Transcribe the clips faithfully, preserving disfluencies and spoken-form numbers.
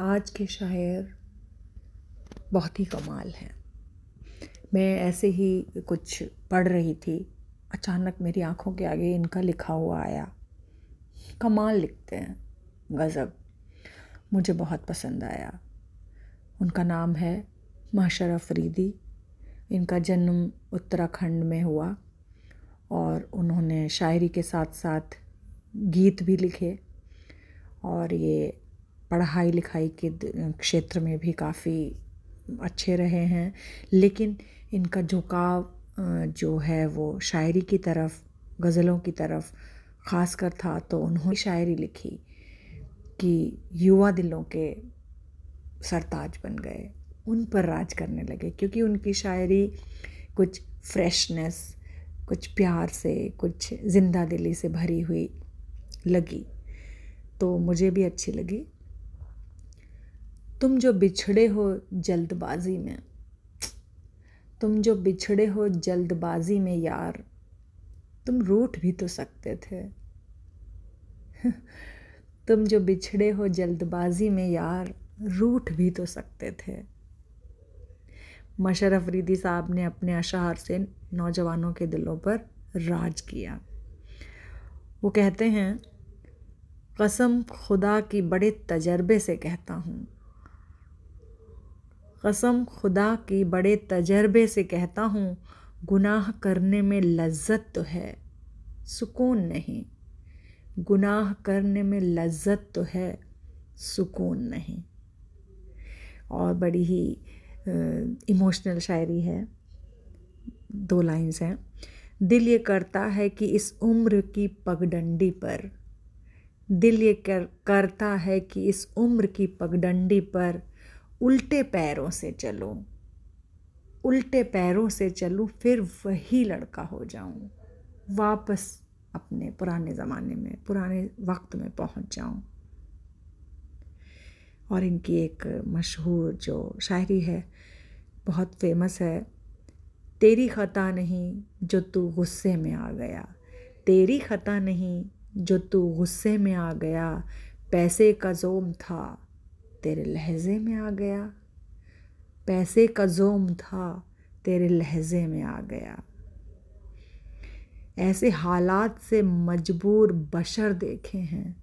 आज के शायर बहुत ही कमाल हैं। मैं ऐसे ही कुछ पढ़ रही थी, अचानक मेरी आंखों के आगे इनका लिखा हुआ आया। कमाल लिखते हैं, गज़ब, मुझे बहुत पसंद आया। उनका नाम है महशर अफ़रीदी। इनका जन्म उत्तराखंड में हुआ और उन्होंने शायरी के साथ साथ गीत भी लिखे और ये पढ़ाई लिखाई के क्षेत्र में भी काफ़ी अच्छे रहे हैं, लेकिन इनका झुकाव जो है वो शायरी की तरफ, गज़लों की तरफ ख़ास कर था। तो उन्होंने शायरी लिखी कि युवा दिलों के सरताज बन गए, उन पर राज करने लगे, क्योंकि उनकी शायरी कुछ फ्रेशनेस, कुछ प्यार से, कुछ ज़िंदा दिली से भरी हुई लगी, तो मुझे भी अच्छी लगी। तुम जो बिछड़े हो जल्दबाजी में, तुम जो बिछड़े हो जल्दबाजी में यार, तुम रूठ भी तो सकते थे। तुम जो बिछड़े हो जल्दबाजी में यार, रूठ भी तो सकते थे। महशर अफ़रीदी साहब ने अपने अशआर से नौजवानों के दिलों पर राज किया। वो कहते हैं, कसम खुदा की बड़े तजर्बे से कहता हूँ, कसम खुदा की बड़े तजर्बे से कहता हूँ, गुनाह करने में लज्जत तो है, सुकून नहीं। गुनाह करने में लज्जत तो है, सुकून नहीं। और बड़ी ही इमोशनल शायरी है। दो लाइन्स हैं। दिल ये करता है कि इस उम्र की पगडंडी पर, दिल ये कर, करता है कि इस उम्र की पगडंडी पर उल्टे पैरों से चलूं, उल्टे पैरों से चलूं, फिर वही लड़का हो जाऊं, वापस अपने पुराने ज़माने में, पुराने वक्त में पहुंच जाऊं। और इनकी एक मशहूर जो शायरी है, बहुत फेमस है, तेरी खता नहीं जो तू गुस्से में आ गया, तेरी खता नहीं जो तू गुस्से में आ गया, पैसे का जोम था तेरे लहजे में आ गया, पैसे का जोम था तेरे लहजे में आ गया। ऐसे हालात से मजबूर बशर देखे हैं,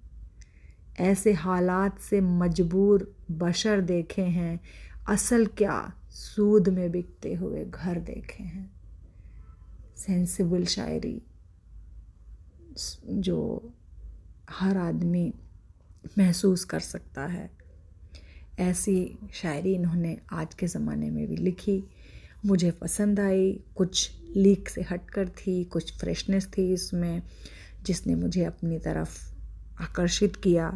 ऐसे हालात से मजबूर बशर देखे हैं, असल क्या सूद में बिकते हुए घर देखे हैं। सेंसिबल शायरी जो हर आदमी महसूस कर सकता है, ऐसी शायरी इन्होंने आज के ज़माने में भी लिखी, मुझे पसंद आई। कुछ लीक से हटकर थी, कुछ फ्रेशनेस थी इसमें, जिसने मुझे अपनी तरफ आकर्षित किया।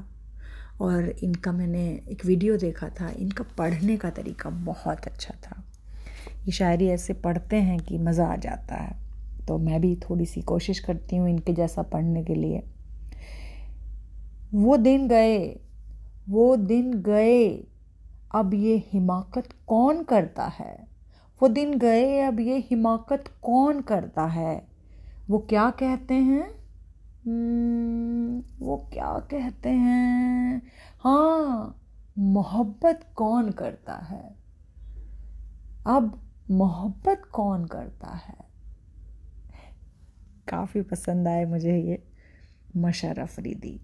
और इनका मैंने एक वीडियो देखा था, इनका पढ़ने का तरीका बहुत अच्छा था। ये शायरी ऐसे पढ़ते हैं कि मज़ा आ जाता है, तो मैं भी थोड़ी सी कोशिश करती हूँ इनके जैसा पढ़ने के लिए। वो दिन गए, वो दिन गए, अब ये हिमाकत कौन करता है, वो दिन गए, अब ये हिमाकत कौन करता है, वो क्या कहते हैं, वो क्या कहते हैं, हाँ, मोहब्बत कौन करता है, अब मोहब्बत कौन करता है। काफ़ी पसंद आए मुझे ये महशर अफ़रीदी।